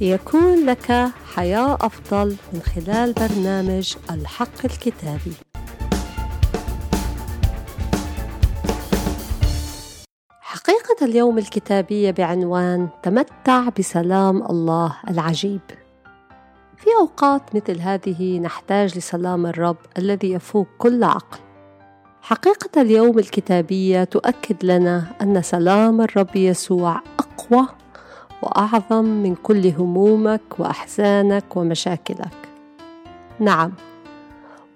ليكون لك حياة أفضل من خلال برنامج الحق الكتابي. حقيقة اليوم الكتابية بعنوان تمتع بسلام الله العجيب. في أوقات مثل هذه نحتاج لسلام الرب الذي يفوق كل عقل. حقيقة اليوم الكتابية تؤكد لنا أن سلام الرب يسوع أقوى وأعظم من كل همومك وأحزانك ومشاكلك. نعم،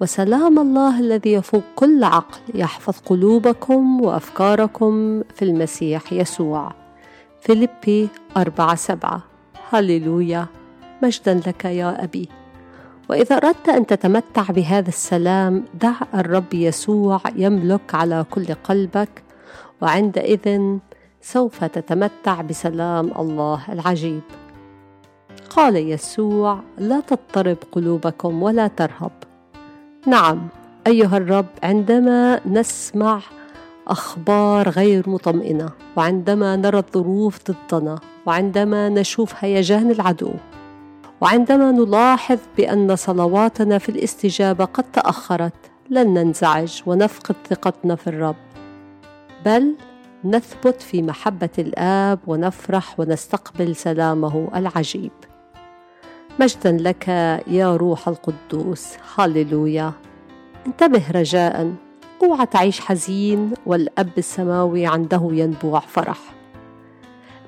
وسلام الله الذي يفوق كل عقل يحفظ قلوبكم وأفكاركم في المسيح يسوع. فيلبي 4:7. هللويا، مجدا لك يا أبي. وإذا أردت أن تتمتع بهذا السلام، دع الرب يسوع يملك على كل قلبك، وعندئذ سوف تتمتع بسلام الله العجيب. قال يسوع: لا تضطرب قلوبكم ولا ترهب. نعم أيها الرب، عندما نسمع أخبار غير مطمئنة، وعندما نرى الظروف ضدنا، وعندما نشوف هيجان العدو، وعندما نلاحظ بأن صلواتنا في الاستجابة قد تأخرت، لن ننزعج ونفقد ثقتنا في الرب، بل نثبت في محبة الآب ونفرح ونستقبل سلامه العجيب. مجدا لك يا روح القدوس. هاللويا. انتبه رجاء، اوعى تعيش حزين والأب السماوي عنده ينبوع فرح.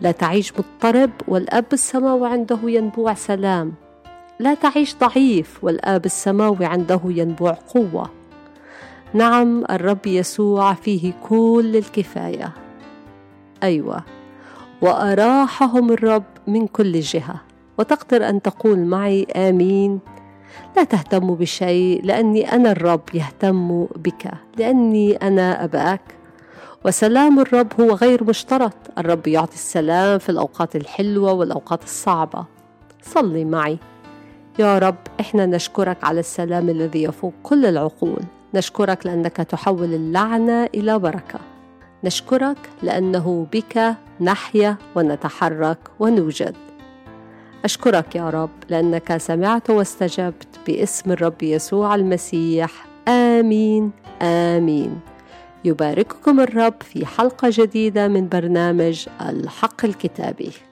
لا تعيش مضطرب والأب السماوي عنده ينبوع سلام. لا تعيش ضعيف والآب السماوي عنده ينبوع قوة. نعم الرب يسوع فيه كل الكفاية. أيوة، وأراحهم الرب من كل جهة. وتقدر أن تقول معي آمين. لا تهتم بشيء، لأني أنا الرب يهتم بك، لأني أنا أباك. وسلام الرب هو غير مشترط. الرب يعطي السلام في الأوقات الحلوة والأوقات الصعبة. صلي معي. يا رب، إحنا نشكرك على السلام الذي يفوق كل العقول. نشكرك لأنك تحول اللعنة إلى بركة. نشكرك لأنه بك نحيا ونتحرك ونوجد. أشكرك يا رب لأنك سمعت واستجبت، باسم الرب يسوع المسيح، آمين آمين. يبارككم الرب في حلقة جديدة من برنامج الحق الكتابي.